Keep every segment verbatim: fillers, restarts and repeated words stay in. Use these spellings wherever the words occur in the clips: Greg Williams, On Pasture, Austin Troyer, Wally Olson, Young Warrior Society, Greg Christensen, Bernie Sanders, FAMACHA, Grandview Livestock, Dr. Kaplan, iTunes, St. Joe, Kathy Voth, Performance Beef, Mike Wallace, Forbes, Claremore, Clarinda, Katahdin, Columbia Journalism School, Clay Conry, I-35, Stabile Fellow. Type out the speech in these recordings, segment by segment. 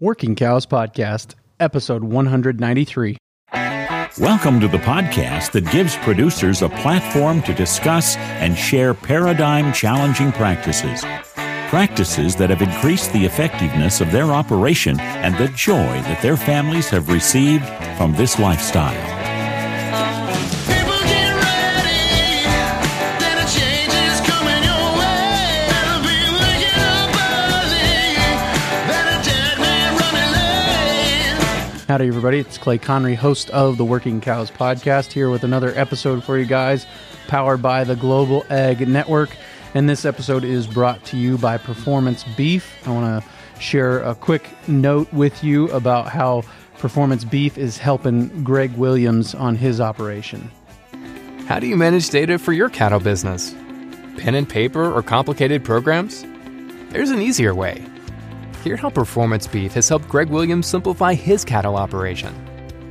Working Cows Podcast, episode one ninety-three. Welcome to the podcast that gives producers a platform to discuss and share paradigm-challenging practices. Practices that have increased the effectiveness of their operation and the joy that their families have received from this lifestyle. Howdy, everybody. It's Clay Conry, host of the Working Cows Podcast, here with another episode for you guys, powered by the Global Ag Network. And this episode is brought to you by Performance Beef. I want to share a quick note with you about how Performance Beef is helping Greg Williams on his operation. How do you manage data for your cattle business? Pen and paper or complicated programs? There's an easier way. Hear how Performance Beef has helped Greg Williams simplify his cattle operation.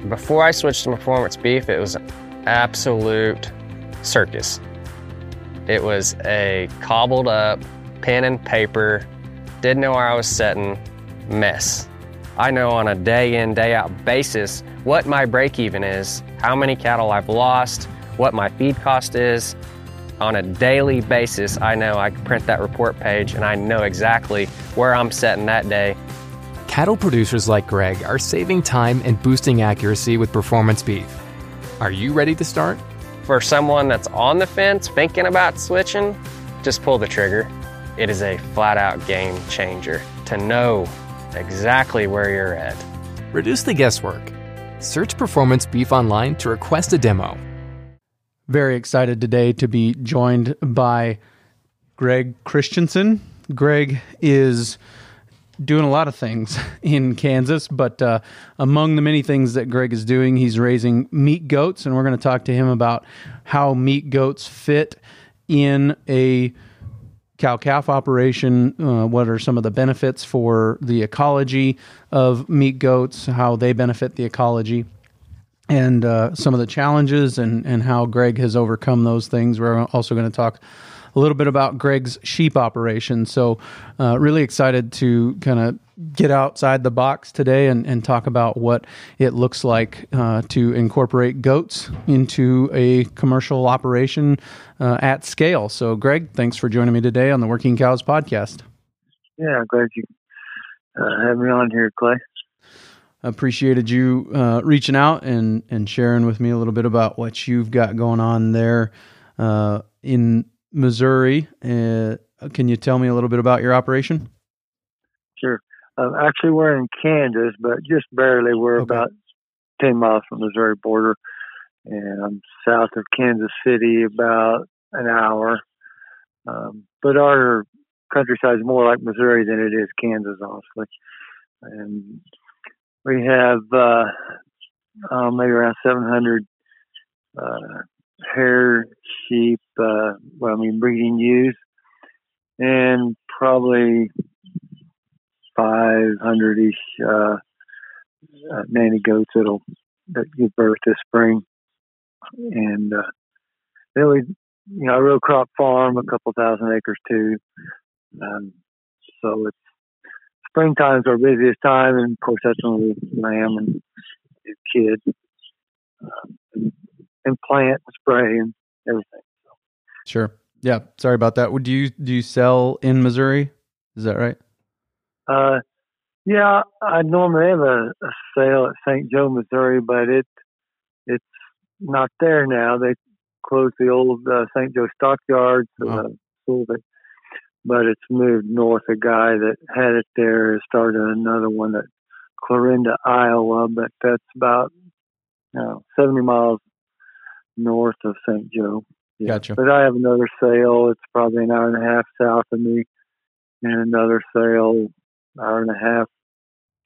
Before I switched to Performance Beef, it was an absolute circus. It was a cobbled up, pen and paper, didn't know where I was sitting, mess. I know on a day in, day out basis what my break even is, how many cattle I've lost, what my feed cost is. On a daily basis, I know I can print that report page and I know exactly where I'm setting that day. Cattle producers like Greg are saving time and boosting accuracy with Performance Beef. Are you ready to start? For someone that's on the fence, thinking about switching, just pull the trigger. It is a flat-out game changer to know exactly where you're at. Reduce the guesswork. Search Performance Beef online to request a demo. Very excited today to be joined by Greg Christensen. Greg is doing a lot of things in Kansas, but uh, among the many things that Greg is doing, he's raising meat goats, and we're going to talk to him about how meat goats fit in a cow-calf operation, uh, what are some of the benefits for the ecology of meat goats, how they benefit the ecology, and uh, some of the challenges and, and how Greg has overcome those things. We're also going to talk a little bit about Greg's sheep operation. So uh, really excited to kind of get outside the box today and, and talk about what it looks like uh, to incorporate goats into a commercial operation uh, at scale. So Greg, thanks for joining me today on the Working Cows Podcast. Yeah, I'm glad you uh, have me on here, Clay. Appreciated you uh, reaching out and, and sharing with me a little bit about what you've got going on there uh, in Missouri. Uh, can you tell me a little bit about your operation? Sure. Uh, actually, we're in Kansas, but just barely. We're okay. About ten miles from the Missouri border, and I'm south of Kansas City about an hour. Um, but our countryside is more like Missouri than it is Kansas, honestly. And we have uh, uh, maybe around seven hundred uh, hair, sheep, uh, well, I mean, breeding ewes, and probably five hundred-ish uh, uh, nanny goats that'll that give birth this spring. And uh, then we, you know, a real crop farm, a couple thousand acres too. Um, so it's springtime's our busiest time, and of course that's when we lamb and kids um, and, and plant, and spray, and everything. So. Sure. Yeah. Sorry about that. Would you do you sell in Missouri? Is that right? Uh, yeah. I normally have a, a sale at Saint Joe, Missouri, but it it's not there now. They closed the old uh, Saint Joe stockyards. Oh. Uh, But it's moved north. A guy that had it there started another one at Clarinda, Iowa, but that's about you know, seventy miles north of Saint Joe. Yeah. Gotcha. But I have another sale. It's probably an hour and a half south of me, and another sale an hour and a half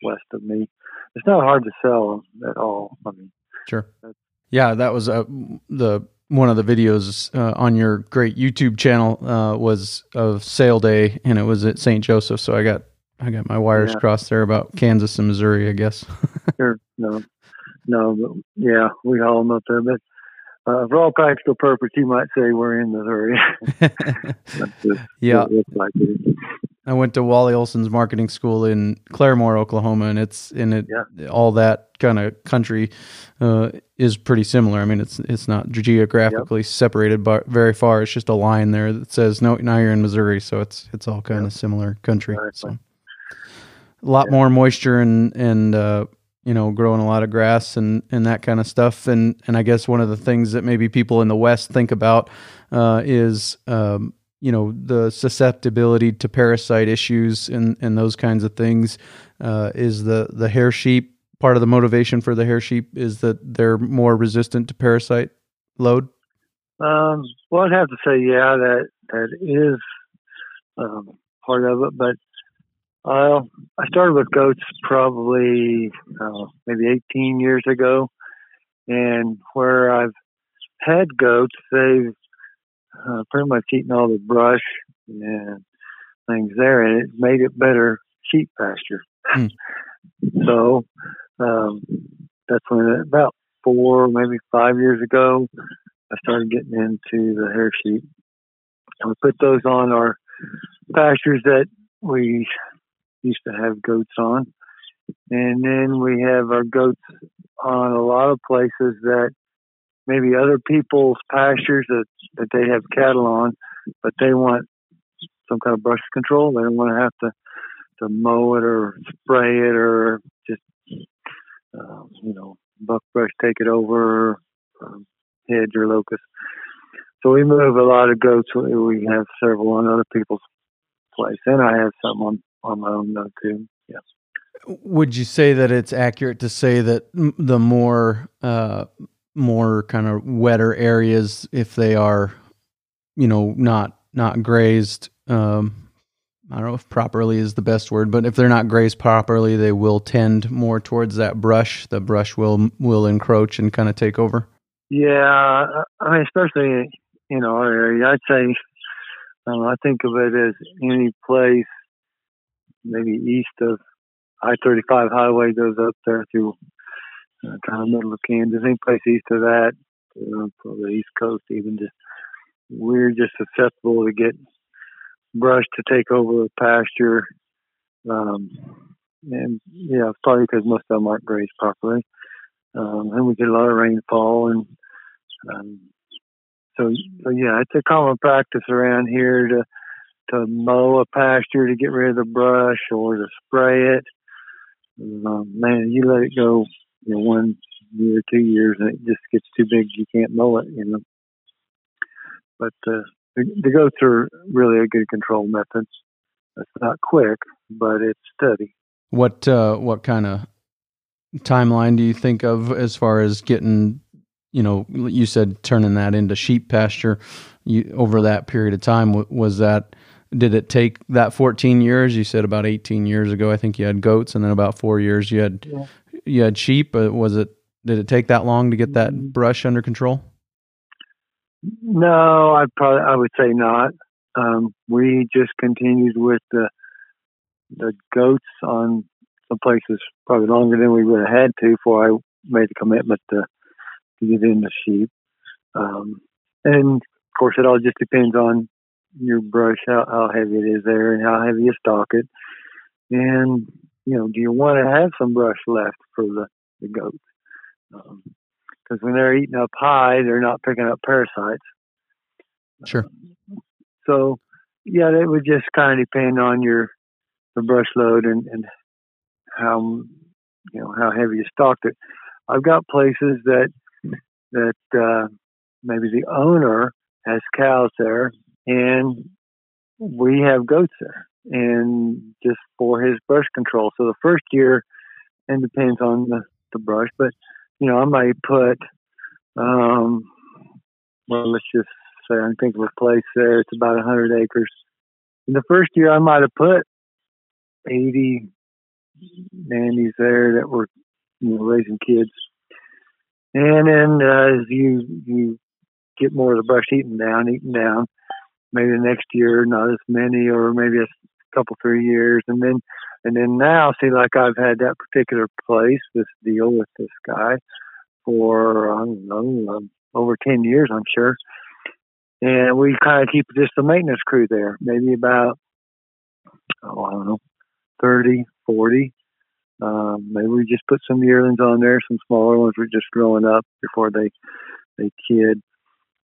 west of me. It's not hard to sell at all. I mean, sure. Yeah, that was uh, the... one of the videos uh, on your great YouTube channel uh, was of sale day, and it was at Saint Joseph. So I got I got my wires yeah. crossed there about Kansas and Missouri, I guess. Sure, no, no, but yeah, we haul them up there. But Uh, for all practical purpose, you might say we're in Missouri. just, yeah. Like I went to Wally Olson's marketing school in Claremore, Oklahoma, and it's in it. Yeah. All that kind of country uh, is pretty similar. I mean, it's it's not geographically yep. separated by, very far. It's just a line there that says, no, now you're in Missouri. So it's it's all kind yep. of similar country. Exactly. So a lot yeah. more moisture and, and uh, you know, growing a lot of grass and, and that kind of stuff. And, and I guess one of the things that maybe people in the West think about uh, is, um, you know, the susceptibility to parasite issues and, and those kinds of things. Uh, is the, the hair sheep, part of the motivation for the hair sheep is that they're more resistant to parasite load? Um, well, I'd have to say, yeah, that, that is um, part of it, but Uh, I started with goats probably uh, maybe eighteen years ago, and where I've had goats, they've uh, pretty much eaten all the brush and things there, and it made it better sheep pasture. Mm. So um, that's when, about four, maybe five years ago, I started getting into the hair sheep. And we put those on our pastures that we used to have goats on, and then we have our goats on a lot of places that maybe other people's pastures that, that they have cattle on, but they want some kind of brush control. They don't want to have to, to mow it or spray it or just, uh, you know, buck brush take it over, or hedge or locust. So we move a lot of goats. We have several on other people's place, and I have some on on my own note too. Yes. Would you say that it's accurate to say that the more, uh, more kind of wetter areas, if they are, you know, not, not grazed, um, I don't know if properly is the best word, but if they're not grazed properly, they will tend more towards that brush. The brush will, will encroach and kind of take over. Yeah. I mean, especially in our area, I'd say, um, I think of it as any place maybe east of I thirty-five highway goes up there through uh, kind of middle of Kansas. Any place east of that, uh, probably East Coast even, just we're just susceptible to get brush to take over the pasture. Um, and, yeah, it's probably because most of them aren't grazed properly. Um, and we get a lot of rainfall. And um, so, so, yeah, it's a common practice around here to to mow a pasture to get rid of the brush or to spray it. Um, man, you let it go, you know, one year, two years, and it just gets too big. You can't mow it, you know. But uh, the, the goats are really a good control method. It's not quick, but it's steady. What uh, what kind of timeline do you think of as far as getting, you know, you said turning that into sheep pasture? You, over that period of time, was that, did it take that fourteen years? You said about eighteen years ago, I think you had goats, and then about four years you had yeah. you had sheep. Was it, did it take that long to get that brush under control? No, I probably I would say not. Um, we just continued with the the goats on some places probably longer than we would have had to before I made the commitment to to get into sheep. Um, and of course, it all just depends on your brush, how, how heavy it is there, and how heavy you stock it. And, you know, do you want to have some brush left for the, the goats? Because um, when they're eating up high, they're not picking up parasites. Sure. Um, so, yeah, it would just kind of depend on your the brush load and, and how, you know, how heavy you stocked it. I've got places that, that uh, maybe the owner has cows there, and we have goats there, and just for his brush control. So the first year, it depends on the, the brush, but, you know, I might put, um, well, let's just say, I think of a place there, it's about one hundred acres. In the first year, I might have put eighty nannies there that were, you know, raising kids. And then uh, as you, you, get more of the brush eaten down, eaten down. Maybe the next year, not as many, or maybe a couple, three years. And then, and then now, see, like I've had that particular place, this deal with this guy for, I don't know, over ten years, I'm sure. And we kind of keep just a maintenance crew there, maybe about, oh, I don't know, thirty, forty. Um, maybe we just put some yearlings on there, some smaller ones were just growing up before they they kid.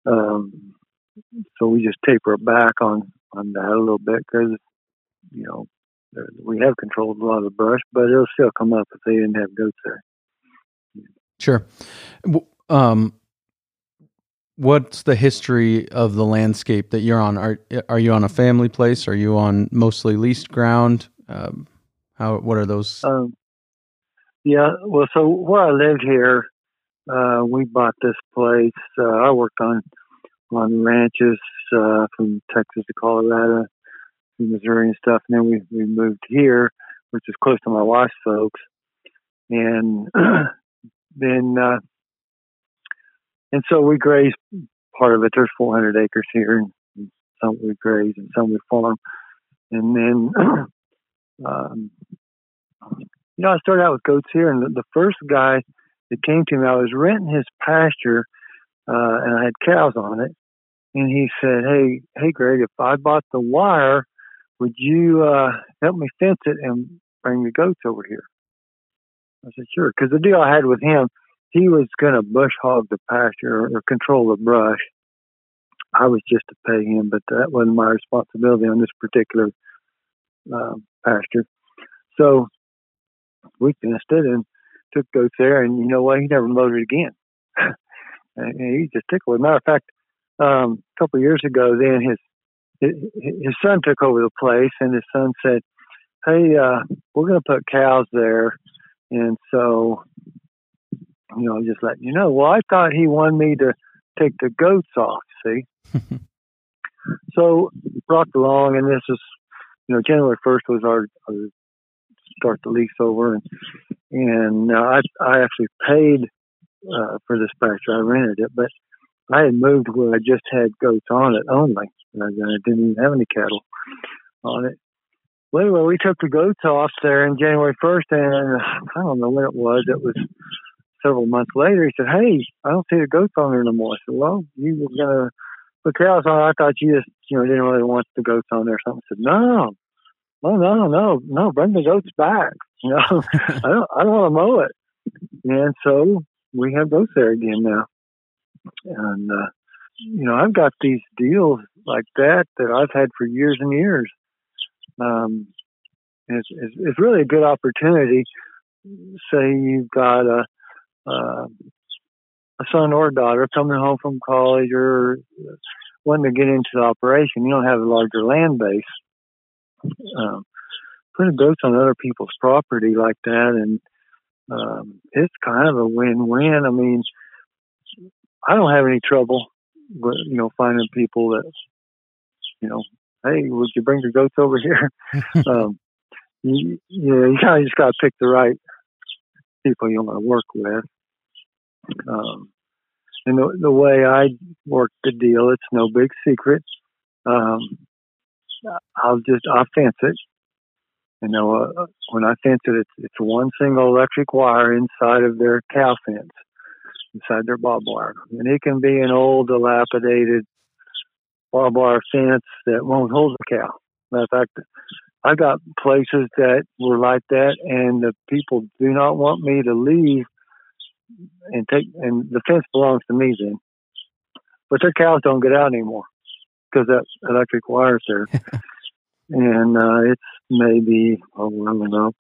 Um, so we just taper back on, on that a little bit because, you know, there, we have controlled a lot of the brush, but it'll still come up if they didn't have goats there. Sure. Um, what's the history of the landscape that you're on? Are are you on a family place? Are you on mostly leased ground? Um, how? What are those? Um, yeah, well, so where I lived here, uh, we bought this place. Uh, I worked on on ranches uh, from Texas to Colorado, to Missouri and stuff, and then we, we moved here, which is close to my wife's folks. And then... Uh, And so we graze part of it. There's four hundred acres here, and some we graze and some we farm. And then, um, you know, I started out with goats here, and the, the first guy that came to me, I was renting his pasture, uh, and I had cows on it. And he said, hey, hey, Greg, if I bought the wire, would you uh, help me fence it and bring the goats over here? I said, sure, because the deal I had with him, he was going to bush hog the pasture or control the brush. I was just to pay him, but that wasn't my responsibility on this particular uh, pasture. So we fenced it and took goats there, and you know what? He never mowed it again. And he just tickled. As a matter of fact, um, a couple of years ago, then his, his his son took over the place, and his son said, hey, uh, we're going to put cows there, and so... You know, just letting you know. Well, I thought he wanted me to take the goats off, see? So, rocked along, and this is, you know, January first was our, our start the lease over. And, and uh, I I actually paid uh, for this pasture. I rented it, but I had moved where I just had goats on it only. And I didn't even have any cattle on it. Well, anyway, we took the goats off there on January first, and I don't know when it was. It was... Several months later, he said, hey, I don't see the goats on there no more. I said, well, you were going to put cows on. I thought you just, you know, didn't really want the goats on there or something. I said, no, no, no, no, no, bring the goats back. You know, I don't, I don't want to mow it. And so we have goats there again now. And, uh, you know, I've got these deals like that that I've had for years and years. Um, it's, it's, it's really a good opportunity. Say you've got a, Uh, a son or a daughter coming home from college or wanting to get into the operation, you don't have a larger land base. Um, putting goats on other people's property like that, and um, it's kind of a win-win. I mean, I don't have any trouble with, you know, finding people that, you know, hey, would you bring your goats over here? um, you, you know, you kind of just got to pick the right people you want to work with. Um, and the, the way I work the deal, it's no big secret. Um, I'll just, I'll fence it. You know, uh, when I fence it, it's, it's one single electric wire inside of their cow fence, inside their barbed wire. And it can be an old, dilapidated barbed wire fence that won't hold the cow. Matter of fact, I got places that were like that, and the people do not want me to leave and take, and the fence belongs to me then. But their cows don't get out anymore because that electric wire's there. And uh, it's maybe, oh, I don't know,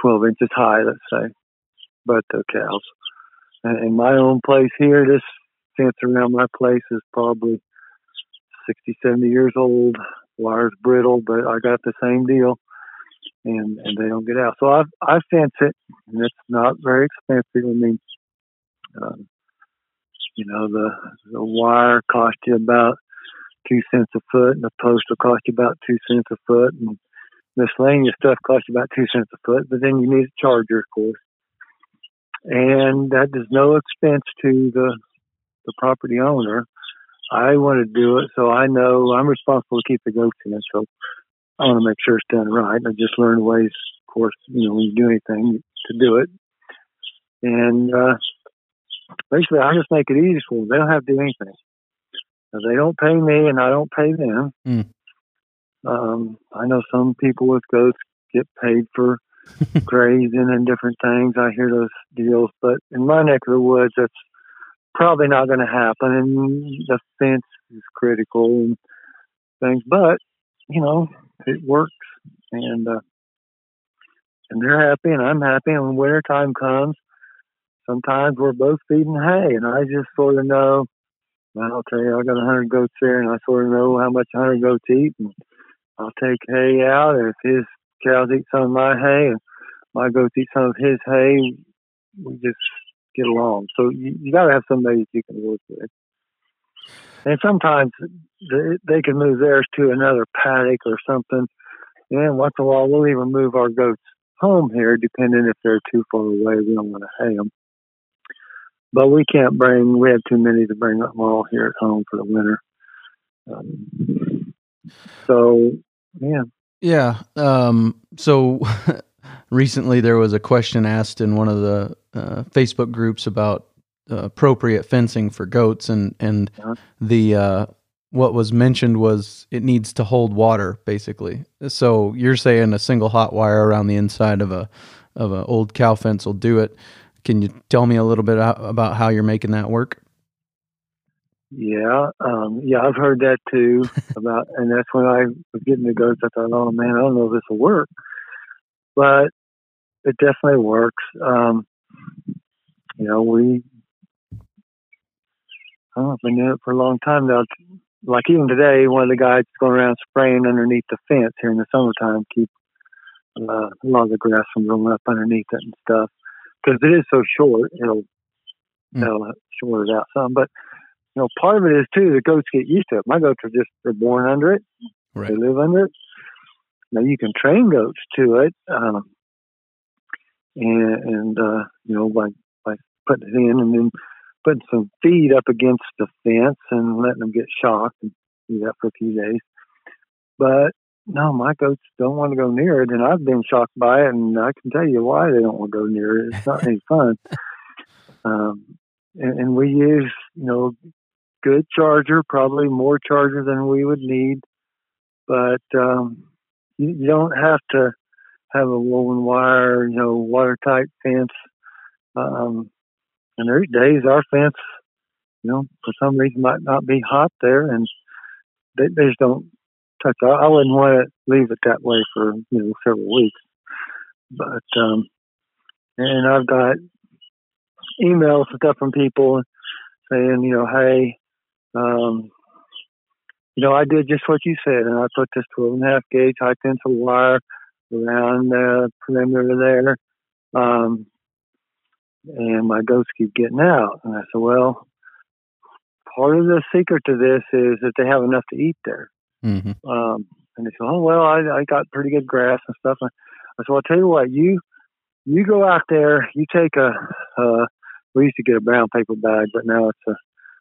twelve inches high, let's say, but the cows. And in my own place here, this fence around my place is probably sixty, seventy years old. Wire's brittle, but I got the same deal, and, and they don't get out. So I I fence it, and it's not very expensive. I mean, uh, you know, the the wire cost you about two cents a foot, and the post will cost you about two cents a foot, and miscellaneous stuff costs you about two cents a foot. But then you need a charger, of course, and that is no expense to the the property owner. I want to do it, so I know I'm responsible to keep the goats in. So I want to make sure it's done right. I just learned ways, of course, you know, when you do anything to do it. And uh, basically I just make it easy for them. They don't have to do anything. They don't pay me and I don't pay them. Mm. Um, I know some people with goats get paid for grazing and different things. I hear those deals, but in my neck of the woods, that's probably not going to happen. And the fence is critical and things, but you know, it works, and uh, and they're happy and I'm happy. And when winter time comes, sometimes we're both feeding hay, and I just sort of know. I'll tell you, I got one hundred goats there, and I sort of know how much one hundred goats eat. And I'll take hay out, and if his cows eat some of my hay, and my goats eat some of his hay, we just get along. So you, you got to have somebody that you can work with. And sometimes they, they can move theirs to another paddock or something. And once in a while, we'll even move our goats home here, depending if they're too far away. We don't want to hay them. But we can't bring, we have too many to bring them all here at home for the winter. Um, so, yeah. Yeah. Um, so recently there was a question asked in one of the uh, Facebook groups about uh, appropriate fencing for goats. And, and uh-huh. the uh, what was mentioned was it needs to hold water, basically. So you're saying a single hot wire around the inside of a of an old cow fence will do it. Can you tell me a little bit about how you're making that work? Yeah, um, yeah, I've heard that too. About, and that's when I was getting the goats. I thought, oh man, I don't know if this will work, but it definitely works. Um, you know, we I don't know, been doing it for a long time now. Like even today, one of the guys going around spraying underneath the fence here in the summertime, keep uh, a lot of the grass from growing up underneath it and stuff. Because it is so short, it'll, mm. it'll short it out some. But, you know, part of it is, too, the goats get used to it. My goats are just, they're born under it. Right. They live under it. Now, you can train goats to it. Um, and, and uh, you know, by, by putting it in and then putting some feed up against the fence and letting them get shocked and do that for a few days. But, no, my goats don't want to go near it, and I've been shocked by it, and I can tell you why they don't want to go near it. It's not any fun. Um, and, and we use, you know, good charger, probably more charger than we would need, but um, you, you don't have to have a woven wire, you know, watertight fence. Um, and there's days our fence, you know, for some reason might not be hot there, and they, they just don't. I wouldn't want to leave it that way for, you know, several weeks. But, um, and I've got emails and stuff from people saying, you know, hey, um, you know, I did just what you said, and I put this twelve and a half gauge high tensile wire around the perimeter there, um, and my goats keep getting out. And I said, well, part of the secret to this is that they have enough to eat there. Mm-hmm. Um, and they said, oh, well, I, I got pretty good grass and stuff. And I said, well, I'll tell you what, you you go out there, you take a, uh, we used to get a brown paper bag, but now it's a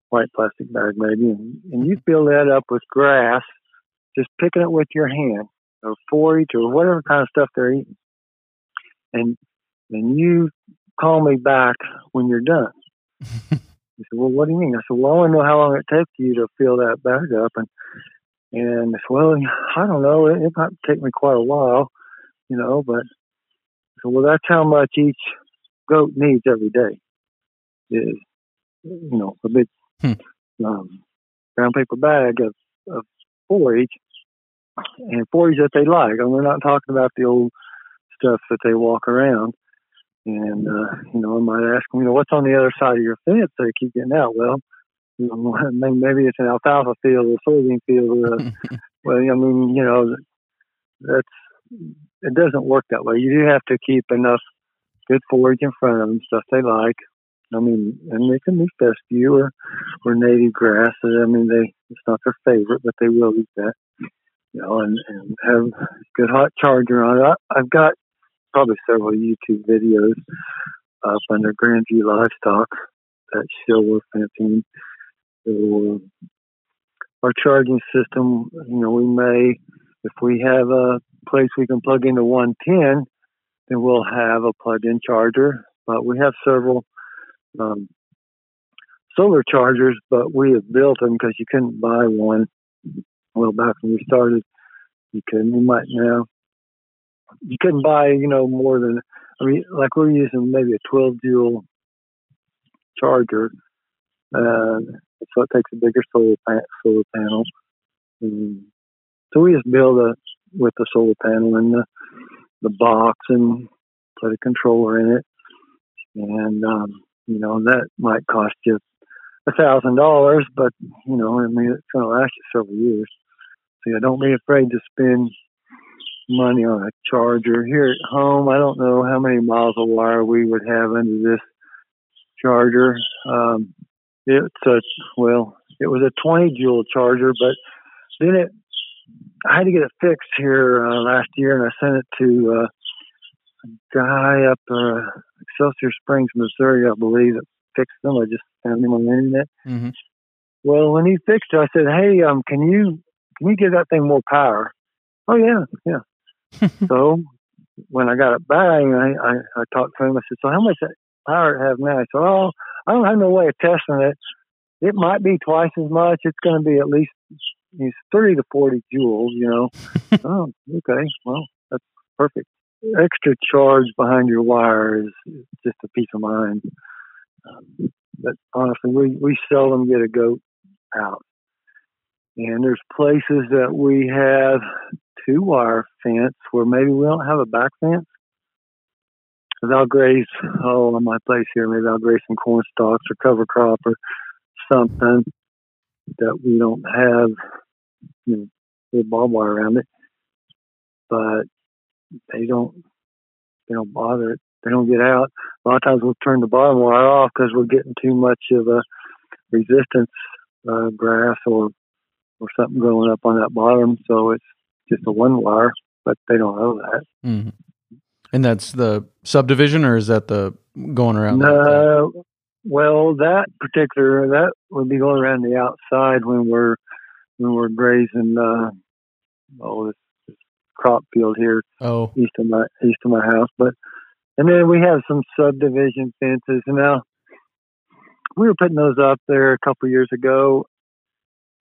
white plastic bag maybe, and, and you fill that up with grass, just picking it with your hand, or forage, or whatever kind of stuff they're eating. And, and you call me back when you're done. He said, well, what do you mean? I said, well, I want to know how long it takes you to fill that bag up. And And, well, I don't know. It, it might take me quite a while, you know, but, so, well, that's how much each goat needs every day is, you know, a big hmm. um, brown paper bag of, of forage and forage that they like. And we're not talking about the old stuff that they walk around. And, uh, you know, I might ask them, you know, what's on the other side of your fence that they keep getting out? Well, you know, maybe it's an alfalfa field or a soybean field. Or, well, I mean, you know, that's it doesn't work that way. You do have to keep enough good forage in front of them, stuff they like. I mean, and they can eat fescue or, or native grass. I mean, they it's not their favorite, but they will eat that. You know, and, and have good hot charger on it. I, I've got probably several YouTube videos up under Grandview Livestock that show we're fencing. So, uh, our charging system, you know, we may, if we have a place we can plug into one ten, then we'll have a plug-in charger. But we have several um, solar chargers, but we have built them because you couldn't buy one. Well, back when we started, you couldn't. You might now. You couldn't buy, you know, more than, I mean, like we're using maybe a twelve-joule charger. Uh, so it takes a bigger solar, pan- solar panel. And so we just build a, with the solar panel in the, the box and put a controller in it. And, um, you know, that might cost you a thousand dollars, but, you know, I mean, it's going to last you several years. So yeah, don't be afraid to spend money on a charger. Here at home, I don't know how many miles of wire we would have under this charger. Um, it's a, well, it was a twenty-joule charger, but then it, I had to get it fixed here uh, last year, and I sent it to uh, a guy up uh, Excelsior Springs, Missouri, I believe, that fixed them. I just found him on the internet. Mm-hmm. Well, when he fixed it, I said, "Hey, um, can you can you give that thing more power?" Oh yeah, yeah. So when I got it back, I, I I talked to him. I said, "So how much power it have now?" He said, "Oh, I don't have no way of testing it. It might be twice as much. It's going to be at least it's thirty to forty joules, you know." Oh, okay. Well, that's perfect. Extra charge behind your wire is just a peace of mind. Um, but honestly, we, we seldom get a goat out. And there's places that we have two-wire fence where maybe we don't have a back fence. Because I'll graze, oh, on my place here, maybe I'll graze some corn stalks or cover crop or something that we don't have, you know, with barbed wire around it. But they don't, they don't bother it. They don't get out. A lot of times we'll turn the barbed wire off because we're getting too much of a resistance uh, grass or or something growing up on that bottom. So it's just a one wire, but they don't know that. Mm-hmm. And that's the subdivision, or is that the going around? No, uh, well, that particular that would be going around the outside when we're when we're grazing. Uh, oh, this, this crop field here, oh, east of my east of my house, but. And then we have some subdivision fences. Now, we were putting those up there a couple of years ago,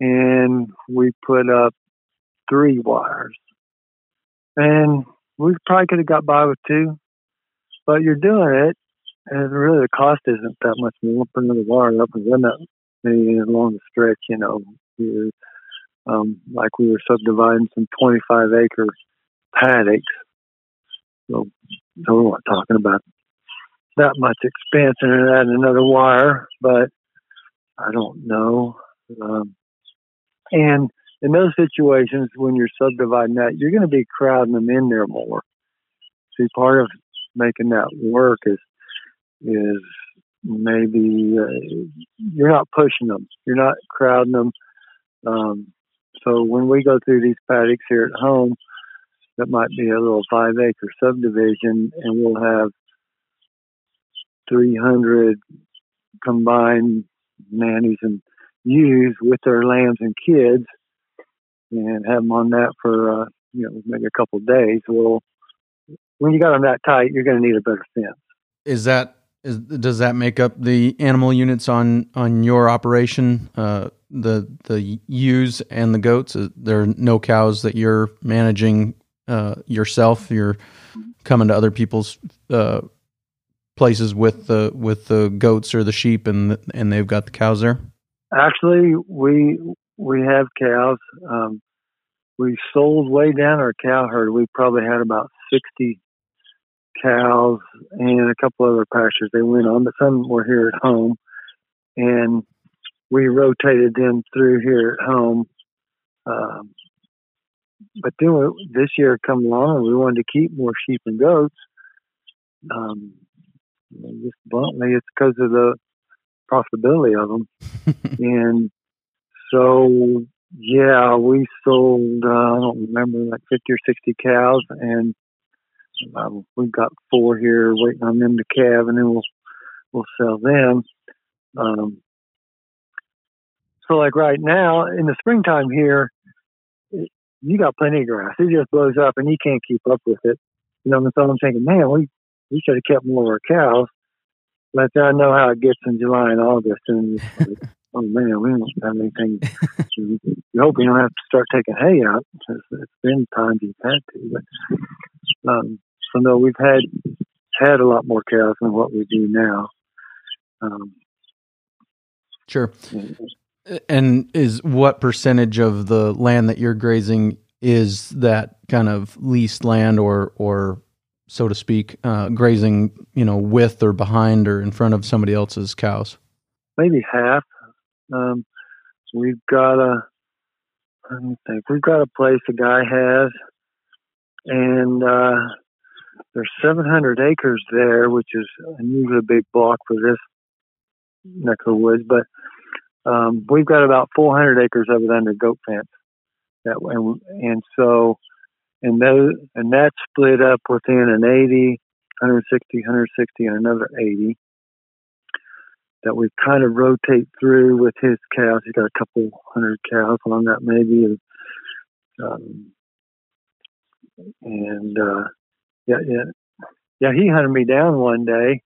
and we put up three wires. And we probably could have got by with two, but you're doing it, and really the cost isn't that much. We won't put another wire up and run that maybe along the stretch, you know. Here. Um, like we were subdividing some twenty-five acre paddocks. So, so we're not talking about that much expense and add another wire, but I don't know. Um, and in those situations, when you're subdividing that, you're going to be crowding them in there more. See, part of making that work is is maybe uh, you're not pushing them, you're not crowding them. Um, so when we go through these paddocks here at home, that might be a little five-acre subdivision, and we'll have three hundred combined nannies and ewes with their lambs and kids, and have them on that for uh, you know maybe a couple of days. Well, when you got them that tight, you're going to need a better fence. Is that is does that make up the animal units on on your operation? Uh, the the ewes and the goats. There are no cows that you're managing. Uh, yourself, you're coming to other people's uh, places with the with the goats or the sheep, and the, and they've got the cows there. Actually, we we have cows. Um, we sold way down our cow herd. We probably had about sixty cows and a couple other pastures they went on, but some were here at home, and we rotated them through here at home. Um, But then we, this year come along and we wanted to keep more sheep and goats. Um, just bluntly, it's because of the profitability of them. And so, yeah, we sold, uh, I don't remember, like fifty or sixty cows. And um, we've got four here waiting on them to calve, and then we'll we'll sell them. Um, so, like right now, in the springtime here, you got plenty of grass. It just blows up, and you can't keep up with it. You know, and so I'm thinking, man, we, we should have kept more of our cows. let them know how it gets in July and August. And like, oh man, we don't have anything. You hope you don't have to start taking hay out. It's been times you've had to. But, um, so no, we've had had a lot more cows than what we do now. Um, sure. And is what percentage of the land that you're grazing is that kind of leased land, or, or so to speak, uh, grazing, you know, with or behind or in front of somebody else's cows? Maybe half. Um, we've got a, let me think, we've got a place a guy has, and uh, there's seven hundred acres there, which is unusually a big block for this neck of the woods, but um, we've got about four hundred acres of it under goat fence. That way, and, and so, and those, and that's split up within an eighty, one sixty, one sixty, and another eighty that we kind of rotate through with his cows. He's got a couple hundred cows on that, maybe. Um, and uh, yeah, yeah, yeah. He hunted me down one day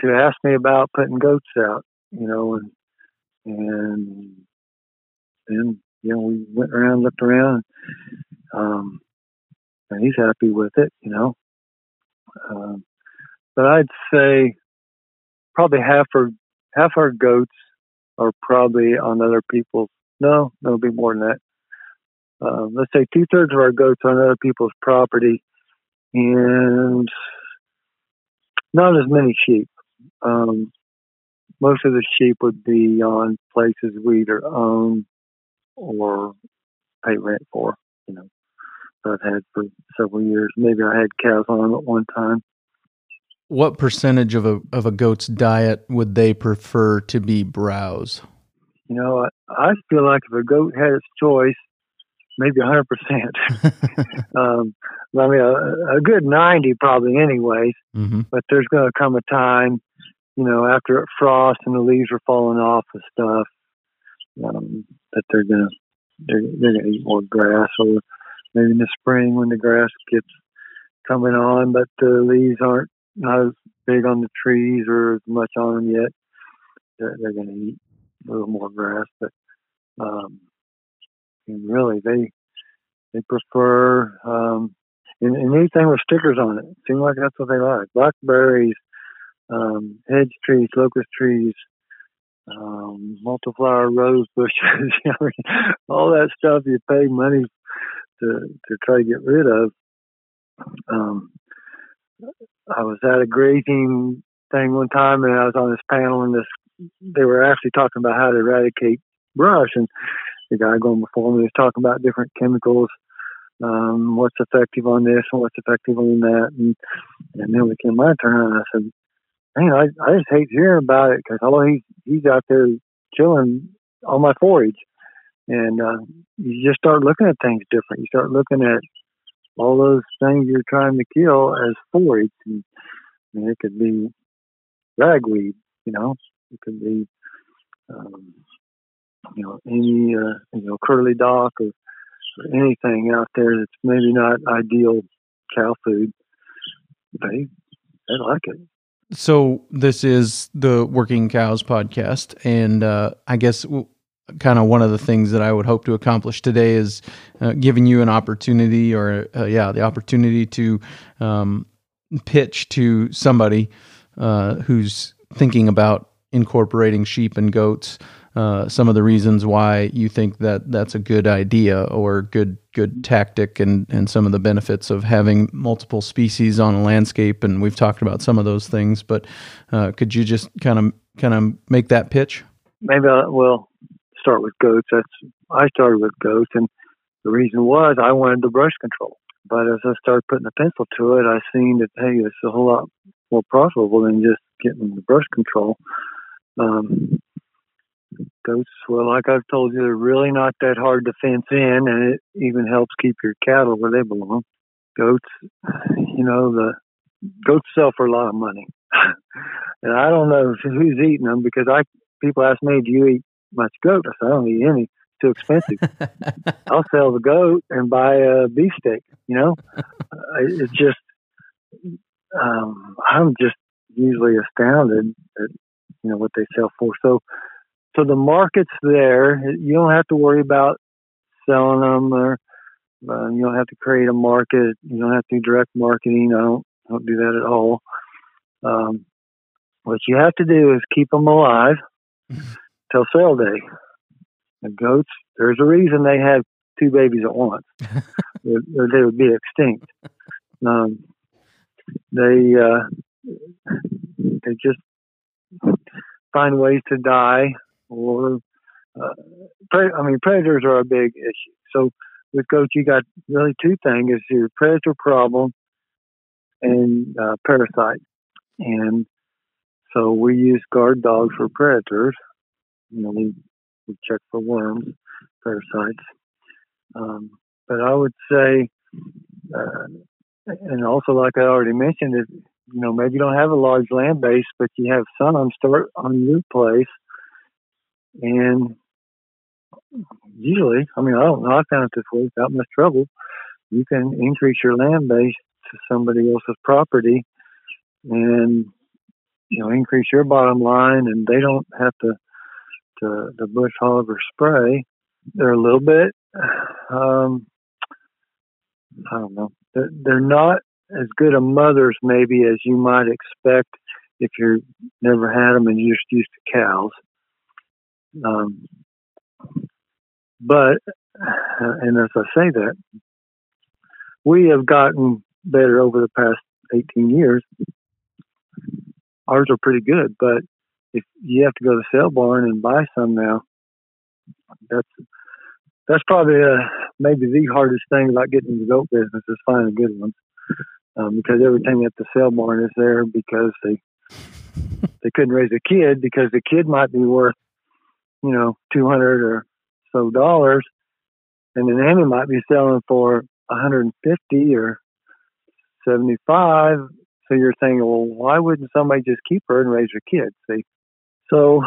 to ask me about putting goats out, you know, and and then. You know, we went around, looked around, um, and he's happy with it, you know. Um, but I'd say probably half our, half our goats are probably on other people's. No, no, it'll be more than that. Uh, let's say two-thirds of our goats are on other people's property, and not as many sheep. Um, most of the sheep would be on places we either own or pay rent for, you know, that I've had for several years. Maybe I had cows on at one time. What percentage of a of a goat's diet would they prefer to be browse? You know, I, I feel like if a goat had its choice, maybe one hundred percent. um, I mean, a, a good ninety probably anyways, mm-hmm. But there's going to come a time, you know, after it frosts and the leaves are falling off and stuff, Um, that they're gonna they're, they're gonna eat more grass, or maybe in the spring when the grass gets coming on, but the leaves aren't not as big on the trees or as much on them yet. They're, they're gonna eat a little more grass, but um, and really they they prefer um, and, and anything with stickers on it. Seems like that's what they like: blackberries, um, hedge trees, locust trees. Um, multiplier rose bushes, I mean, all that stuff you pay money to to try to get rid of. Um, I was at a grazing thing one time, and I was on this panel, and this they were actually talking about how to eradicate brush, and the guy going before me was talking about different chemicals, um, what's effective on this and what's effective on that, and and then we came my turn, and I said, man, I, I just hate hearing about it because although he's, he's out there chilling on my forage, and uh, you just start looking at things different. You start looking at all those things you're trying to kill as forage. And, I mean, it could be ragweed, you know. It could be, um, you know, any uh, you know curly dock or, or anything out there that's maybe not ideal cow food. They they like it. So this is the Working Cows podcast, and uh, I guess w- kind of one of the things that I would hope to accomplish today is uh, giving you an opportunity, or uh, yeah, the opportunity to um, pitch to somebody uh, who's thinking about incorporating sheep and goats. Uh, some of the reasons why you think that that's a good idea or good good tactic, and, and some of the benefits of having multiple species on a landscape, and we've talked about some of those things. But uh, could you just kind of kind of make that pitch? Maybe I will start with goats. That's I started with goats, and the reason was I wanted the brush control. But as I started putting a pencil to it, I seen that hey, it's a whole lot more profitable than just getting the brush control. Um, Goats, well, like I've told you, they're really not that hard to fence in, and it even helps keep your cattle where they belong. Goats, you know, the goats sell for a lot of money, and I don't know who's eating them because I people ask me, "Do you eat much goat?" I said, "I don't eat any; it's too expensive." I'll sell the goat and buy a beefsteak. You know, it's just um, I'm just usually astounded at, you know, what they sell for. So, so the market's there. You don't have to worry about selling them, or uh, you don't have to create a market. You don't have to do direct marketing. I don't, I don't do that at all. Um, what you have to do is keep them alive till sale day. The goats, there's a reason they have two babies at once, or they would be extinct. Um, they uh, they just find ways to die, or uh, pre- I mean, predators are a big issue. So with goats, you got really two things: your predator problem and uh, parasite. And so we use guard dogs for predators. You know, we, we check for worms, parasites. Um, but I would say, uh, and also like I already mentioned, if, you know, maybe you don't have a large land base, but you have some, start on your place. And usually, I mean, I don't know, I found it this way without much trouble. You can increase your land base to somebody else's property and, you know, increase your bottom line, and they don't have to, to, to bush hog or spray. They're a little bit, um, I don't know, they're, they're not as good a mothers maybe as you might expect if you've never had them and you're just used to cows. Um, but, and as I say that, we have gotten better over the past eighteen years. Ours are pretty good, but if you have to go to the sale barn and buy some now, that's that's probably uh, maybe the hardest thing about getting into the goat business is finding good ones, um, because everything at the sale barn is there because they they couldn't raise a kid, because the kid might be worth, you know, two hundred or so dollars, and the nanny might be selling for a hundred and fifty or seventy five. So you're saying, well, why wouldn't somebody just keep her and raise her kids? See, so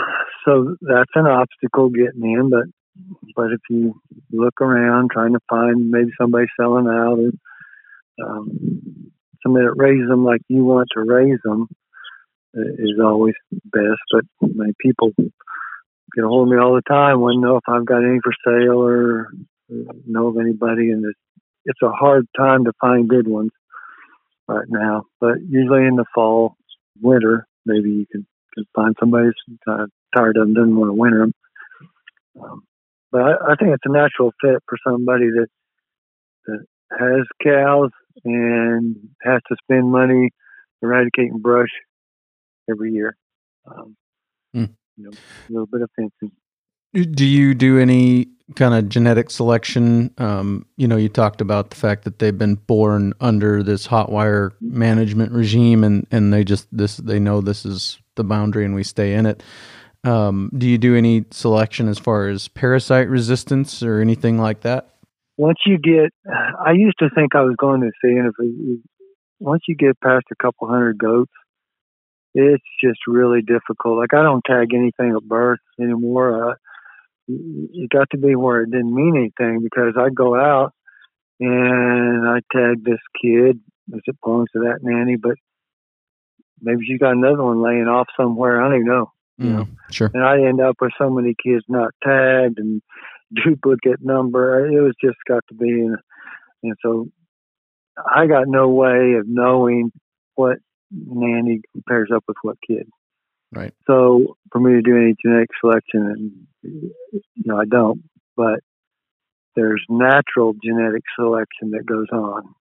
so that's an obstacle getting in. But but if you look around trying to find maybe somebody selling out, or um, somebody that raises them like you want to raise them, is always best. But my people get a hold of me all the time, want to know if I've got any for sale or know of anybody, and it's, it's a hard time to find good ones right now. But usually in the fall, winter, maybe you can, can find somebody who's tired of them, doesn't want to winter them. Um, but I, I think it's a natural fit for somebody that that has cows and has to spend money eradicating brush every year. Um, mm. You know, a little bit of fencing. Do you do any kind of genetic selection? Um, you know, you talked about the fact that they've been born under this hot wire management regime, and, and they just this they know this is the boundary, and we stay in it. Um, do you do any selection as far as parasite resistance or anything like that? Once you get, I used to think I was going to say, and if it, once you get past a couple hundred goats, it's just really difficult. Like I don't tag anything at birth anymore. I, It got to be where it didn't mean anything, because I'd go out and I tag this kid as it belongs to that nanny, but maybe she got another one laying off somewhere. I don't even know. Mm, you know? Sure. And I end up with so many kids not tagged and duplicate number. It was just got to be, and, and so I got no way of knowing what nanny pairs up with what kid. Right. So for me to do any genetic selection, and you know, I don't, but there's natural genetic selection that goes on,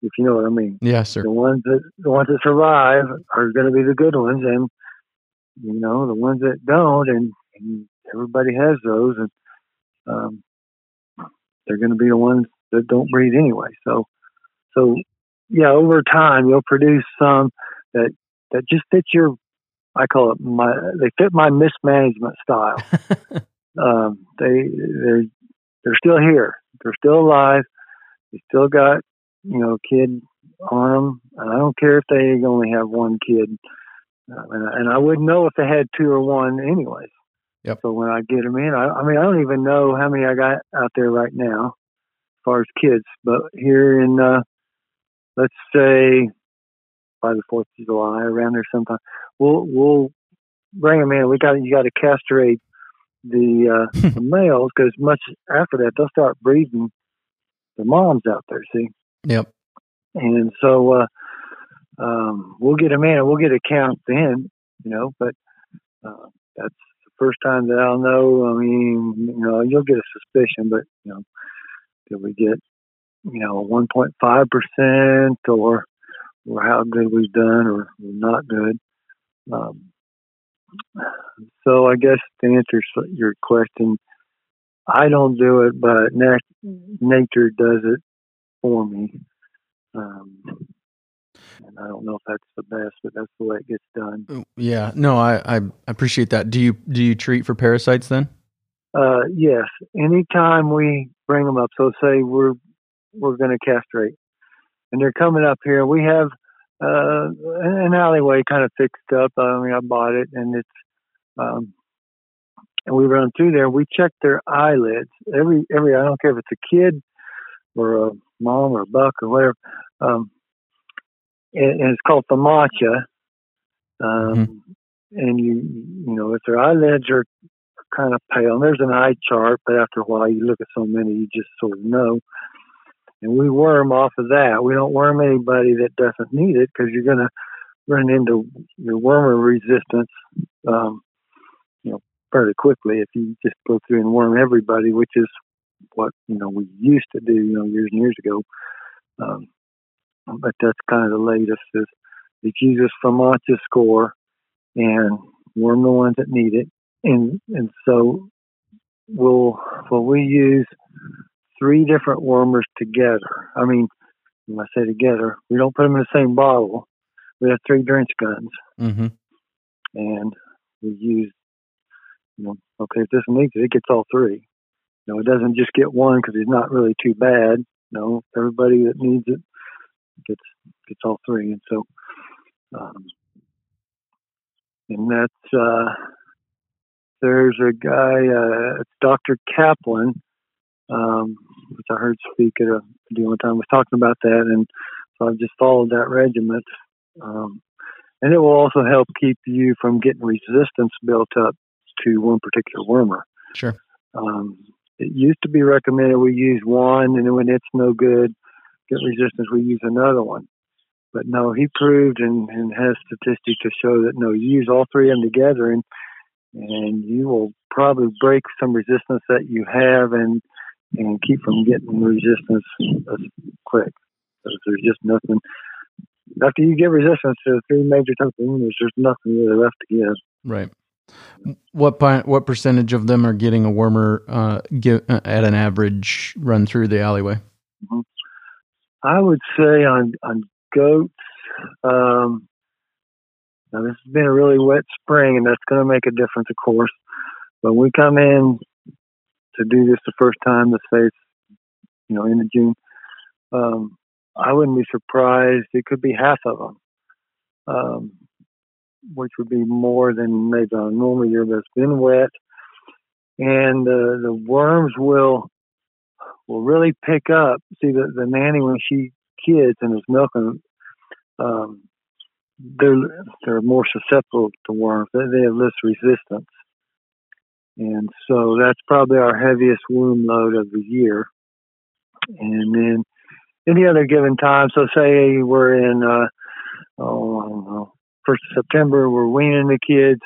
if you know what I mean. Yes, sir. The ones that the ones that survive are going to be the good ones, and you know, the ones that don't, and, and everybody has those, and um, they're going to be the ones that don't breed anyway. So, so yeah, over time you'll produce some that that just fits your. I call it my. They fit my mismanagement style. um, they they're, they're still here. They're still alive. They still got, you know, a kid on them. And I don't care if they only have one kid, uh, and, I, and I wouldn't know if they had two or one, anyways. Yep. So when I get them in, I, I mean, I don't even know how many I got out there right now, as far as kids. But here in, uh, let's say, by the fourth of July, around there sometime. We'll we'll bring them in. We got you got to castrate the, uh, the males, because much after that they'll start breeding the moms out there. See. Yep. And so uh, um, we'll get them in, and we'll get a count then. You know, but uh, that's the first time that I'll know. I mean, you know, you'll get a suspicion, but you know, did we get, you know, one point five percent or or how good we've done or not good. Um, so I guess to answer your question, I don't do it, but na- nature does it for me. Um, and I don't know if that's the best, but that's the way it gets done. Yeah, no, I, I appreciate that. Do you, do you treat for parasites then? Uh, yes. Anytime we bring them up, so say we're, we're going to castrate, and they're coming up here. We have uh, an alleyway kind of fixed up. I mean, I bought it, and it's um, and we run through there. We check their eyelids every every. I don't care if it's a kid or a mom or a buck or whatever. Um, and, and it's called FAMACHA. Um, mm-hmm. And you you know if their eyelids are kind of pale, and there's an eye chart, but after a while you look at so many, you just sort of know. And we worm off of that. We don't worm anybody that doesn't need it, because you're going to run into your wormer resistance, um, you know, fairly quickly if you just go through and worm everybody, which is what you know we used to do, you know, years and years ago. Um, but that's kind of the latest: is the Jesus FAMACHA score and worm the ones that need it. And and so we'll will we use three different wormers together. I mean, when I say together, we don't put them in the same bottle. We have three drench guns. Mm-hmm. And we use, you know, okay, if this needs it, it gets all three. You know, it doesn't just get one because it's not really too bad. No, everybody that needs it gets gets all three. And so, um, and that's, uh, there's a guy, uh, Doctor Kaplan, Um, which I heard speak at a deal one time, I was talking about that, and so I've just followed that regiment. Um, and it will also help keep you from getting resistance built up to one particular wormer. Sure. Um, it used to be recommended we use one, and then when it's no good, get resistance, we use another one. But no, he proved and, and has statistics to show that no, you use all three of them together, and and you will probably break some resistance that you have, and and keep from getting resistance quick. Because there's just nothing. After you get resistance to three major types of wounds, there's nothing really left to give. Right. What what percentage of them are getting a wormer uh, get, uh, at an average run through the alleyway? Mm-hmm. I would say on, on goats, um, now this has been a really wet spring, and that's going to make a difference, of course. But we come in to do this the first time, to say it's, you know, end of June, um, I wouldn't be surprised. It could be half of them, um, which would be more than maybe on a normal year, but it's been wet. And uh, the worms will will really pick up. See, the, the nanny, when she kids and is milking, um, they're, they're more susceptible to worms. They, they have less resistance. And so that's probably our heaviest womb load of the year. And then any other given time, so say we're in, uh, oh, I don't know, first of September, we're weaning the kids,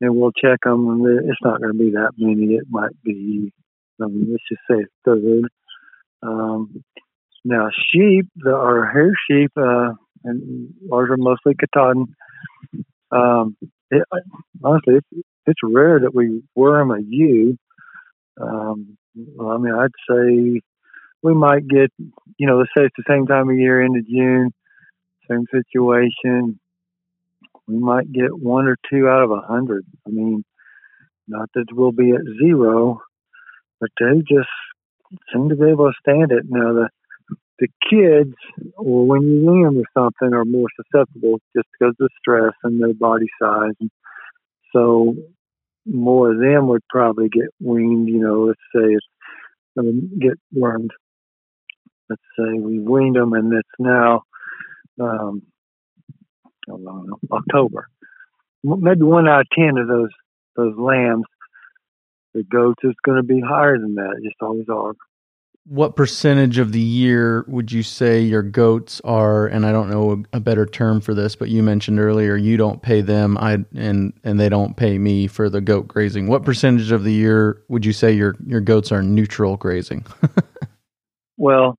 and we'll check them. And it's not going to be that many. It might be, I mean, let's just say a third. Um, now, sheep, or hair sheep, uh, and ours are mostly Katahdin. Um, it, honestly, it's, It's rare that we worm a ewe. Um, well, I mean, I'd say we might get, you know, let's say it's the same time of year, end of June, same situation. We might get one or two out of a hundred. I mean, not that we'll be at zero, but they just seem to be able to stand it. Now, the the kids, or when you wean them or something, are more susceptible just because of the stress and their body size. And so more of them would probably get weaned, you know, let's say, it's, um, get wormed. Let's say we weaned them, and it's now um, October. Maybe one out of ten of those those lambs, the goats is going to be higher than that. It just always are. What percentage of the year would you say your goats are, and I don't know a better term for this, but you mentioned earlier you don't pay them I and, and they don't pay me for the goat grazing. What percentage of the year would you say your, your goats are neutral grazing? Well,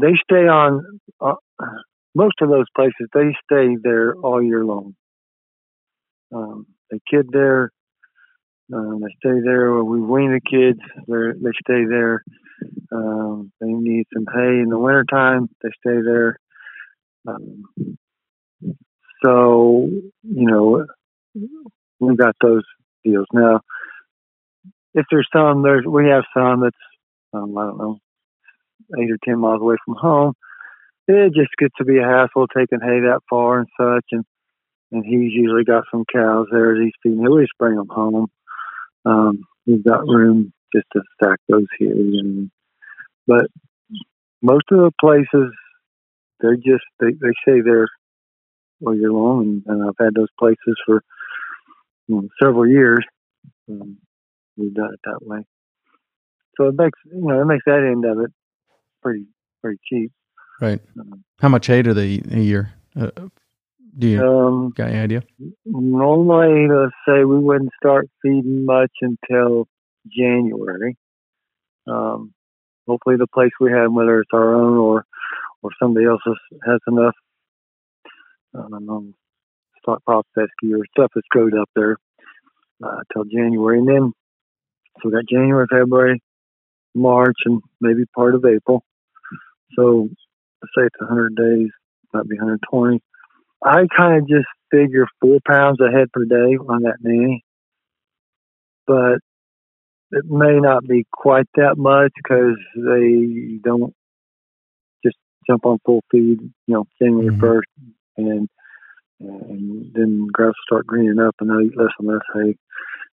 they stay on, uh, most of those places, they stay there all year long. Um, they kid there, um, they stay there, we wean the kids, they stay there. Um, they need some hay in the wintertime. They stay there. Um, so, you know, we got those deals. Now, if there's some, there's we have some that's, um, I don't know, eight or ten miles away from home. It just gets to be a hassle taking hay that far and such. And, and he's usually got some cows there that he's feeding. He'll just bring them home. Um, we've got room just to stack those here. And, but most of the places, they're just, they, they stay there all year long. And, and I've had those places for you know, several years. Um, we've done it that way. So it makes, you know, it makes that end of it pretty, pretty cheap. Right. Um, How much hay do they eat a year? Uh, do you um, got any idea? Normally, let's say we wouldn't start feeding much until January. Um, hopefully the place we have, whether it's our own or or somebody else's, has enough I don't know, stock crop fescue or stuff that's growed up there uh, till January. And then, so we got January, February, March, and maybe part of April. So let's say it's one hundred days, might be one hundred twenty. I kind of just figure four pounds a head per day on that nanny. But it may not be quite that much because they don't just jump on full feed, you know, January mm-hmm. first, and and then grass start greening up, and they'll eat less and less hay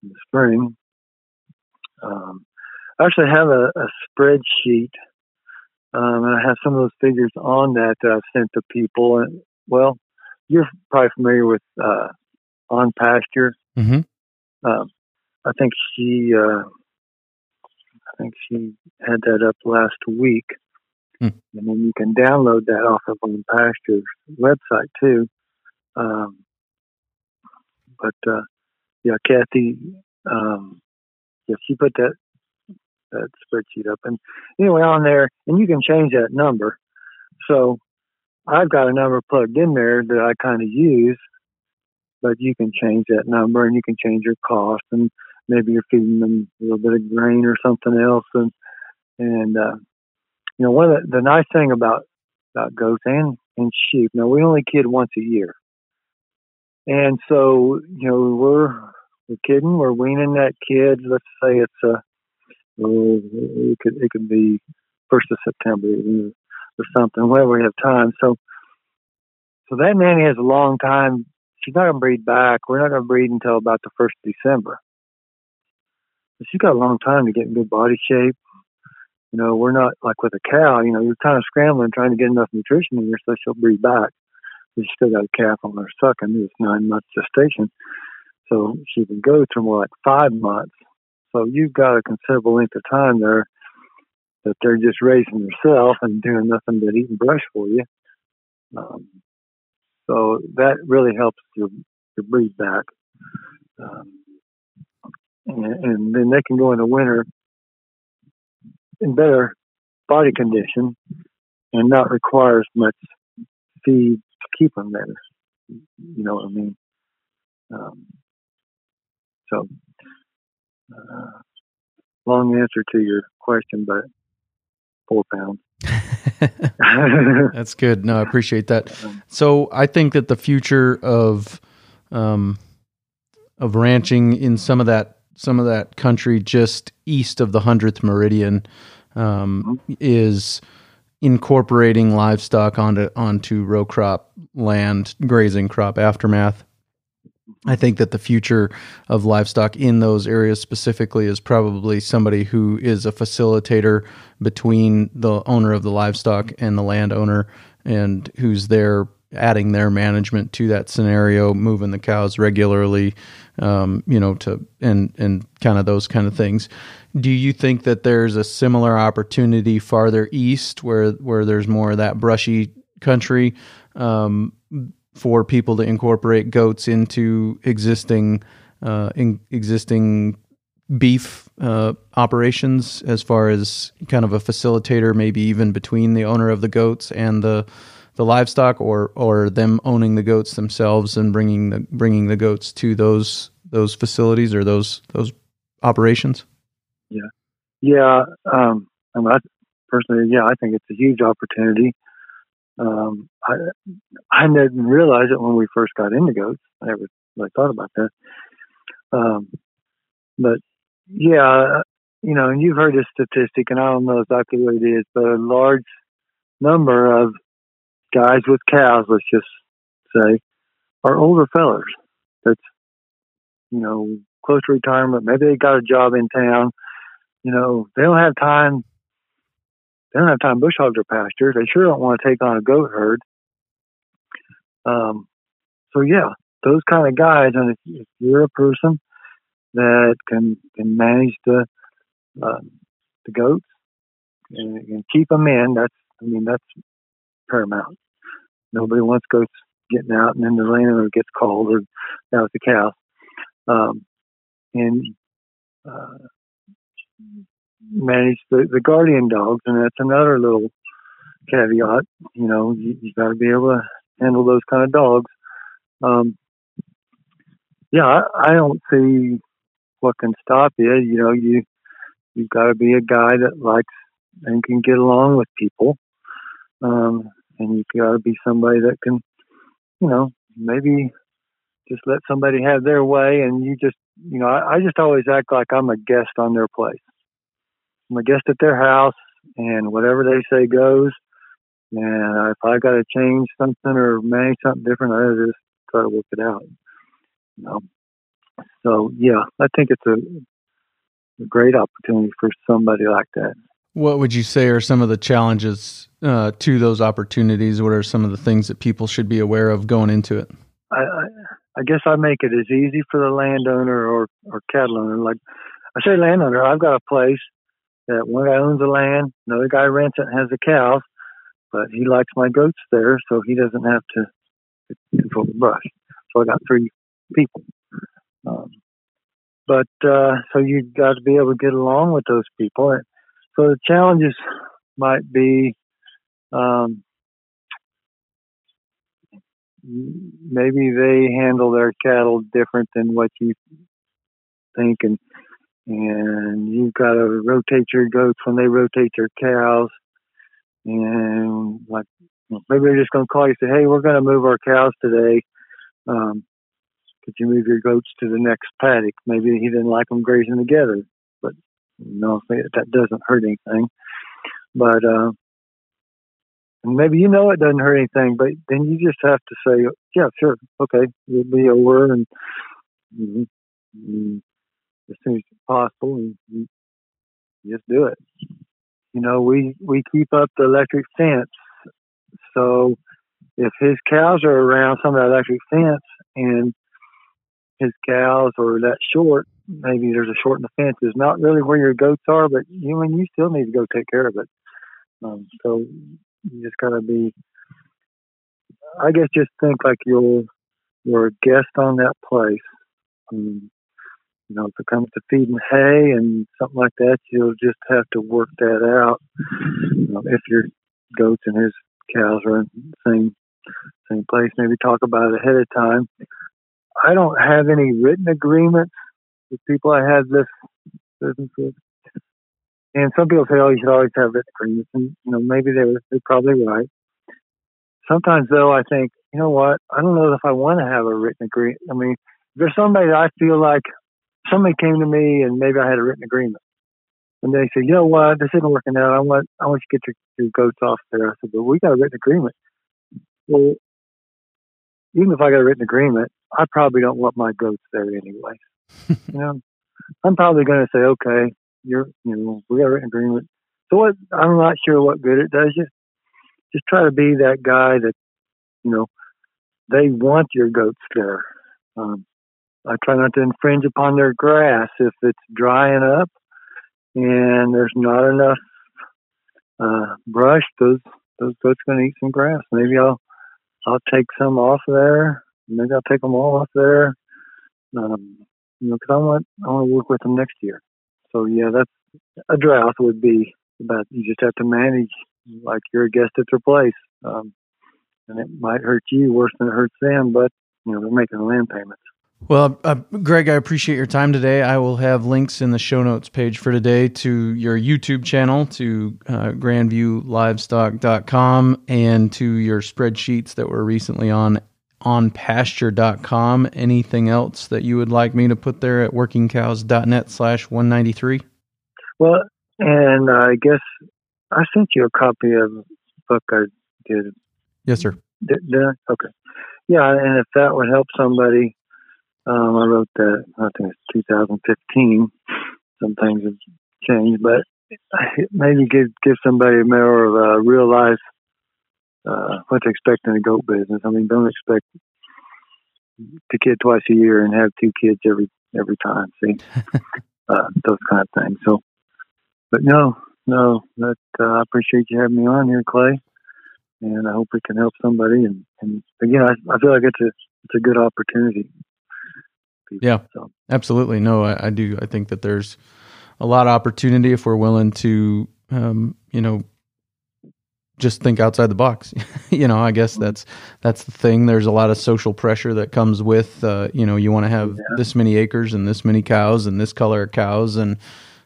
in the spring. Um, I actually have a, a spreadsheet, um, and I have some of those figures on that that I've sent to people. And well, you're probably familiar with uh, On Pasture. Mm-hmm. Um, I think she. Uh, I think she had that up last week. Mm. And then you can download that off of On Pasture's website too. Um, but, uh, yeah, Kathy, um, yeah, she put that, that spreadsheet up. And anyway, on there, and you can change that number. So I've got a number plugged in there that I kind of use, but you can change that number and you can change your cost, and maybe you're feeding them a little bit of grain or something else. And, and uh, you know, one of the, the nice thing about, about goats and, and sheep, now we only kid once a year. And so, you know, we're, we're kidding, we're weaning that kid. Let's say it's a, oh, it could, it could be first of September or something, whenever we have time. So, so that nanny has a long time. She's not going to breed back. We're not going to breed until about the first of December. She's got a long time to get in good body shape. You know, we're not like with a cow, you know, you're kind of scrambling, trying to get enough nutrition in her so she'll breed back. She's still got a calf on her sucking. It's nine months gestation. So she can go to more like five months. So you've got a considerable length of time there that they're just raising themselves and doing nothing but eat and brush for you. Um, so that really helps your, your breed back. Um, And then they can go in the winter in better body condition and not require as much feed to keep them there. You know what I mean? Um, so, uh, long answer to your question, but four pounds. That's good. No, I appreciate that. So I think that the future of, um, of ranching in some of that, some of that country just east of the hundredth meridian um, mm-hmm. is incorporating livestock onto onto row crop land, grazing crop aftermath. I think that the future of livestock in those areas specifically is probably somebody who is a facilitator between the owner of the livestock and the landowner, and who's there adding their management to that scenario, moving the cows regularly, um, you know, to and and kind of those kind of things. Do you think that there's a similar opportunity farther east where where there's more of that brushy country um, for people to incorporate goats into existing uh, in, existing beef uh, operations, as far as kind of a facilitator, maybe even between the owner of the goats and the the livestock, or or them owning the goats themselves and bringing the bringing the goats to those those facilities or those those operations? Yeah, yeah. Um, I mean, I, personally, yeah, I think it's a huge opportunity. Um, I I didn't realize it when we first got into goats. I never really thought about that. Um, but yeah, you know, and you've heard this statistic, and I don't know exactly what it is, but a large number of guys with cows, let's just say, are older fellers. That's, you know, close to retirement. Maybe they got a job in town. You know, they don't have time. They don't have time to bush hog their pasture. They sure don't want to take on a goat herd. Um, so yeah, those kind of guys. And if, if you're a person that can can manage the uh, the goats and, and keep them in, that's I mean that's paramount. Nobody wants goats getting out and then the landowner gets called or out with the cow. Um, and uh, manage the, the guardian dogs, and that's another little caveat. You know, you, you got to be able to handle those kind of dogs. Um, yeah, I, I don't see what can stop you. You know, you you've got to be a guy that likes and can get along with people. Um, and you've got to be somebody that can, you know, maybe just let somebody have their way. And you just, you know, I, I just always act like I'm a guest on their place. I'm a guest at their house, and whatever they say goes. And if I got to change something or manage something different, I just try to work it out. You know? So, yeah, I think it's a, a great opportunity for somebody like that. What would you say are some of the challenges uh, to those opportunities? What are some of the things that people should be aware of going into it? I, I, I guess I make it as easy for the landowner or, or cattle owner. Like I say landowner, I've got a place that one guy owns the land, another guy rents it and has the cows, but he likes my goats there, so he doesn't have to control the brush. So I got three people. Um, but uh, so you've got to be able to get along with those people. And, So the challenges might be um, maybe they handle their cattle different than what you think, and and you've got to rotate your goats when they rotate their cows, and like maybe they're just going to call you and say, "Hey, we're going to move our cows today. Um, could you move your goats to the next paddock?" Maybe he didn't like them grazing together, but no, that doesn't hurt anything. But uh, maybe you know it doesn't hurt anything, but then you just have to say, yeah, sure, okay, we'll be over and, and, and as soon as possible, and, and just do it. You know, we, we keep up the electric fence. So if his cows are around some of that electric fence and his cows are that short, maybe there's a short in the fence, is not really where your goats are, but you and you still need to go take care of it. Um, so you just gotta be, I guess, just think like you're you're a guest on that place. Um, you know, if it comes to feeding hay and something like that, you'll just have to work that out. You know, if your goats and his cows are in the same same place, maybe talk about it ahead of time. I don't have any written agreements with people I have this business with. And some people say, oh, you should always have written agreements. And, you know, maybe they were, they're probably right. Sometimes, though, I think, you know what? I don't know if I want to have a written agreement. I mean, there's somebody that I feel like somebody came to me and maybe I had a written agreement. And they said, you know what? This isn't working out. I want I want you to get your, your goats off there. I said, but we got a written agreement. Well, even if I got a written agreement, I probably don't want my goats there anyway. You know, I'm probably going to say, okay, you're, you know, we got an agreement. So what? I'm not sure what good it does you. Just try to be that guy that you know, they want your goats there. Um, I try not to infringe upon their grass if it's drying up and there's not enough uh, brush. Those those goats are going to eat some grass. Maybe I'll I'll take some off there. Maybe I'll take them all off there. Um, you know, because I want I want to work with them next year. So yeah, that's a drought would be about. You just have to manage like you're a guest at their place, um, and it might hurt you worse than it hurts them. But you know, they're making land payments. Well, uh, Greg, I appreciate your time today. I will have links in the show notes page for today to your YouTube channel, to uh, grandview livestock dot com, and to your spreadsheets that were recently on on pasture dot com. Anything else that you would like me to put there at working cows dot net slash one ninety-three? Well, and I guess I sent you a copy of the book I did. Yes, sir. Did, did I? Okay. Yeah, and if that would help somebody... Um, I wrote that, I think it's two thousand fifteen. Some things have changed, but maybe give give somebody more of a real life, uh, what to expect in the goat business. I mean, don't expect to kid twice a year and have two kids every, every time, see, uh, those kind of things. So, but no, no, that, uh, I appreciate you having me on here, Clay, and I hope we can help somebody. And, and again, I, I feel like it's a, it's a good opportunity. People, yeah, so. Absolutely. No, I, I do. I think that there's a lot of opportunity if we're willing to, um, you know, just think outside the box. You know, I guess that's that's the thing. There's a lot of social pressure that comes with, uh, you know, you want to have yeah. this many acres and this many cows and this color of cows and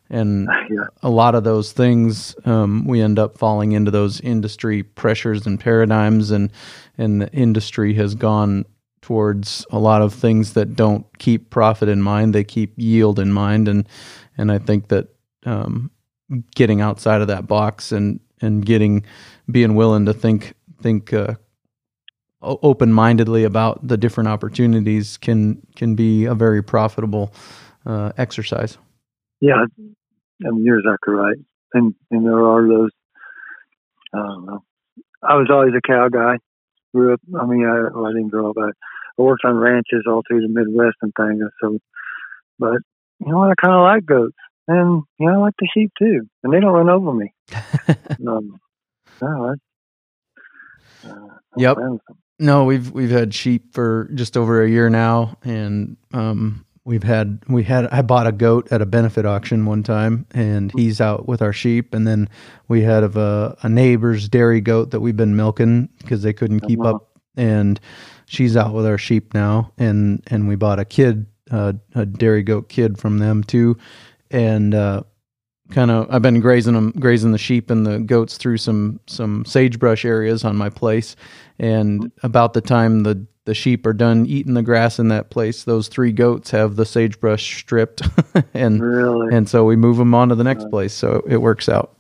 and yeah. a lot of those things. Um, we end up falling into those industry pressures and paradigms, and and the industry has gone towards a lot of things that don't keep profit in mind. They keep yield in mind. And, and I think that, um, getting outside of that box and, and getting, being willing to think, think, uh, open-mindedly about the different opportunities can, can be a very profitable, uh, exercise. Yeah. I mean, you're exactly right. And, and there are those, I don't know. I was always a cow guy. Grew up, I mean, I, well, I didn't grow up, but I worked on ranches all through the Midwest and things. So, but you know what? I kind of like goats, and you know, I like the sheep too, and they don't run over me. um, no, I, uh, yep. No, we've we've had sheep for just over a year now, and um, we've had we had I bought a goat at a benefit auction one time, and he's out with our sheep, and then we had of a, a neighbor's dairy goat that we've been milking because they couldn't keep uh-huh. up, and she's out with our sheep now, and and we bought a kid uh, a dairy goat kid from them too, and uh, kind of I've been grazing them grazing the sheep and the goats through some some sagebrush areas on my place, and about the time the The sheep are done eating the grass in that place, those three goats have the sagebrush stripped, and really? and so we move them on to the next uh, place. So it works out.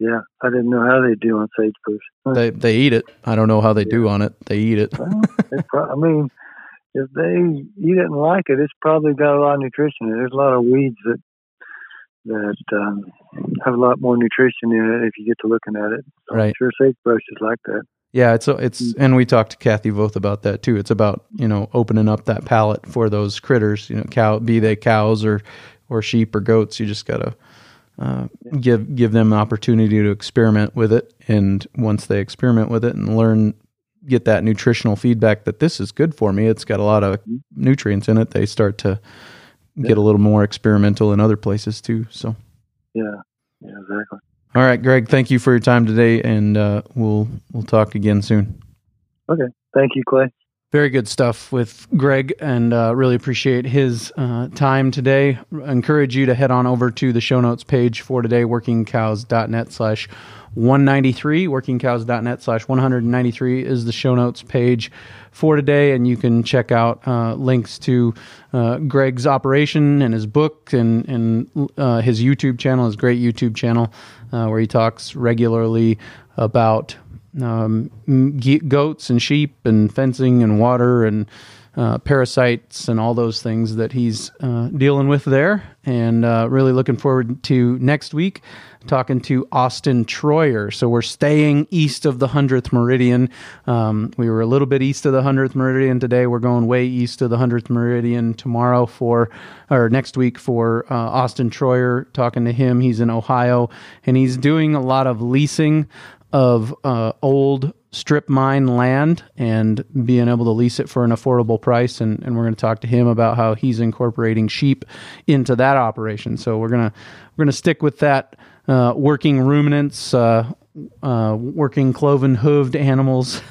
Yeah, I didn't know how they do on sagebrush. Huh. They they eat it. I don't know how they yeah. do on it. They eat it. Well, it pro- I mean, if they eat it and like it, it's probably got a lot of nutrition. There's a lot of weeds that that um, have a lot more nutrition in it if you get to looking at it. So right. I'm sure sagebrush is like that. Yeah, it's it's, and we talked to Kathy Voth about that too. It's about, you know, opening up that palate for those critters, you know, cow, be they cows or, or sheep or goats. You just gotta uh, give give them an opportunity to experiment with it, and once they experiment with it and learn, get that nutritional feedback that this is good for me. It's got a lot of nutrients in it. They start to get a little more experimental in other places too. So yeah, yeah, exactly. All right, Greg, thank you for your time today, and uh, we'll we'll talk again soon. Okay. Thank you, Clay. Very good stuff with Greg, and uh, really appreciate his uh, time today. I encourage you to head on over to the show notes page for today, working cows dot net slash one ninety-three. working cows dot net slash one ninety-three is the show notes page for today, and you can check out uh, links to uh, Greg's operation and his book and, and uh, his YouTube channel, his great YouTube channel, uh, where he talks regularly about um, goats and sheep and fencing and water and uh, parasites and all those things that he's uh, dealing with there. And uh, really looking forward to next week talking to Austin Troyer. So we're staying east of the hundredth meridian. Um, we were a little bit east of the hundredth meridian today. We're going way east of the hundredth meridian tomorrow for, or next week for uh, Austin Troyer, talking to him. He's in Ohio, and he's doing a lot of leasing of uh, old strip mine land and being able to lease it for an affordable price. And, and we're going to talk to him about how he's incorporating sheep into that operation. So we're going to, we're going to stick with that uh, working ruminants, uh, uh, working cloven hooved animals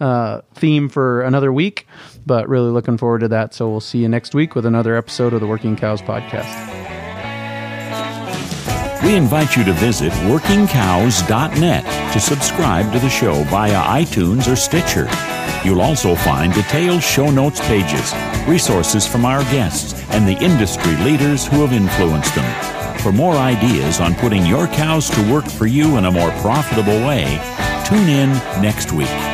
uh, theme for another week, but really looking forward to that. So we'll see you next week with another episode of the Working Cows Podcast. We invite you to visit working cows dot net to subscribe to the show via iTunes or Stitcher. You'll also find detailed show notes pages, resources from our guests, and the industry leaders who have influenced them. For more ideas on putting your cows to work for you in a more profitable way, tune in next week.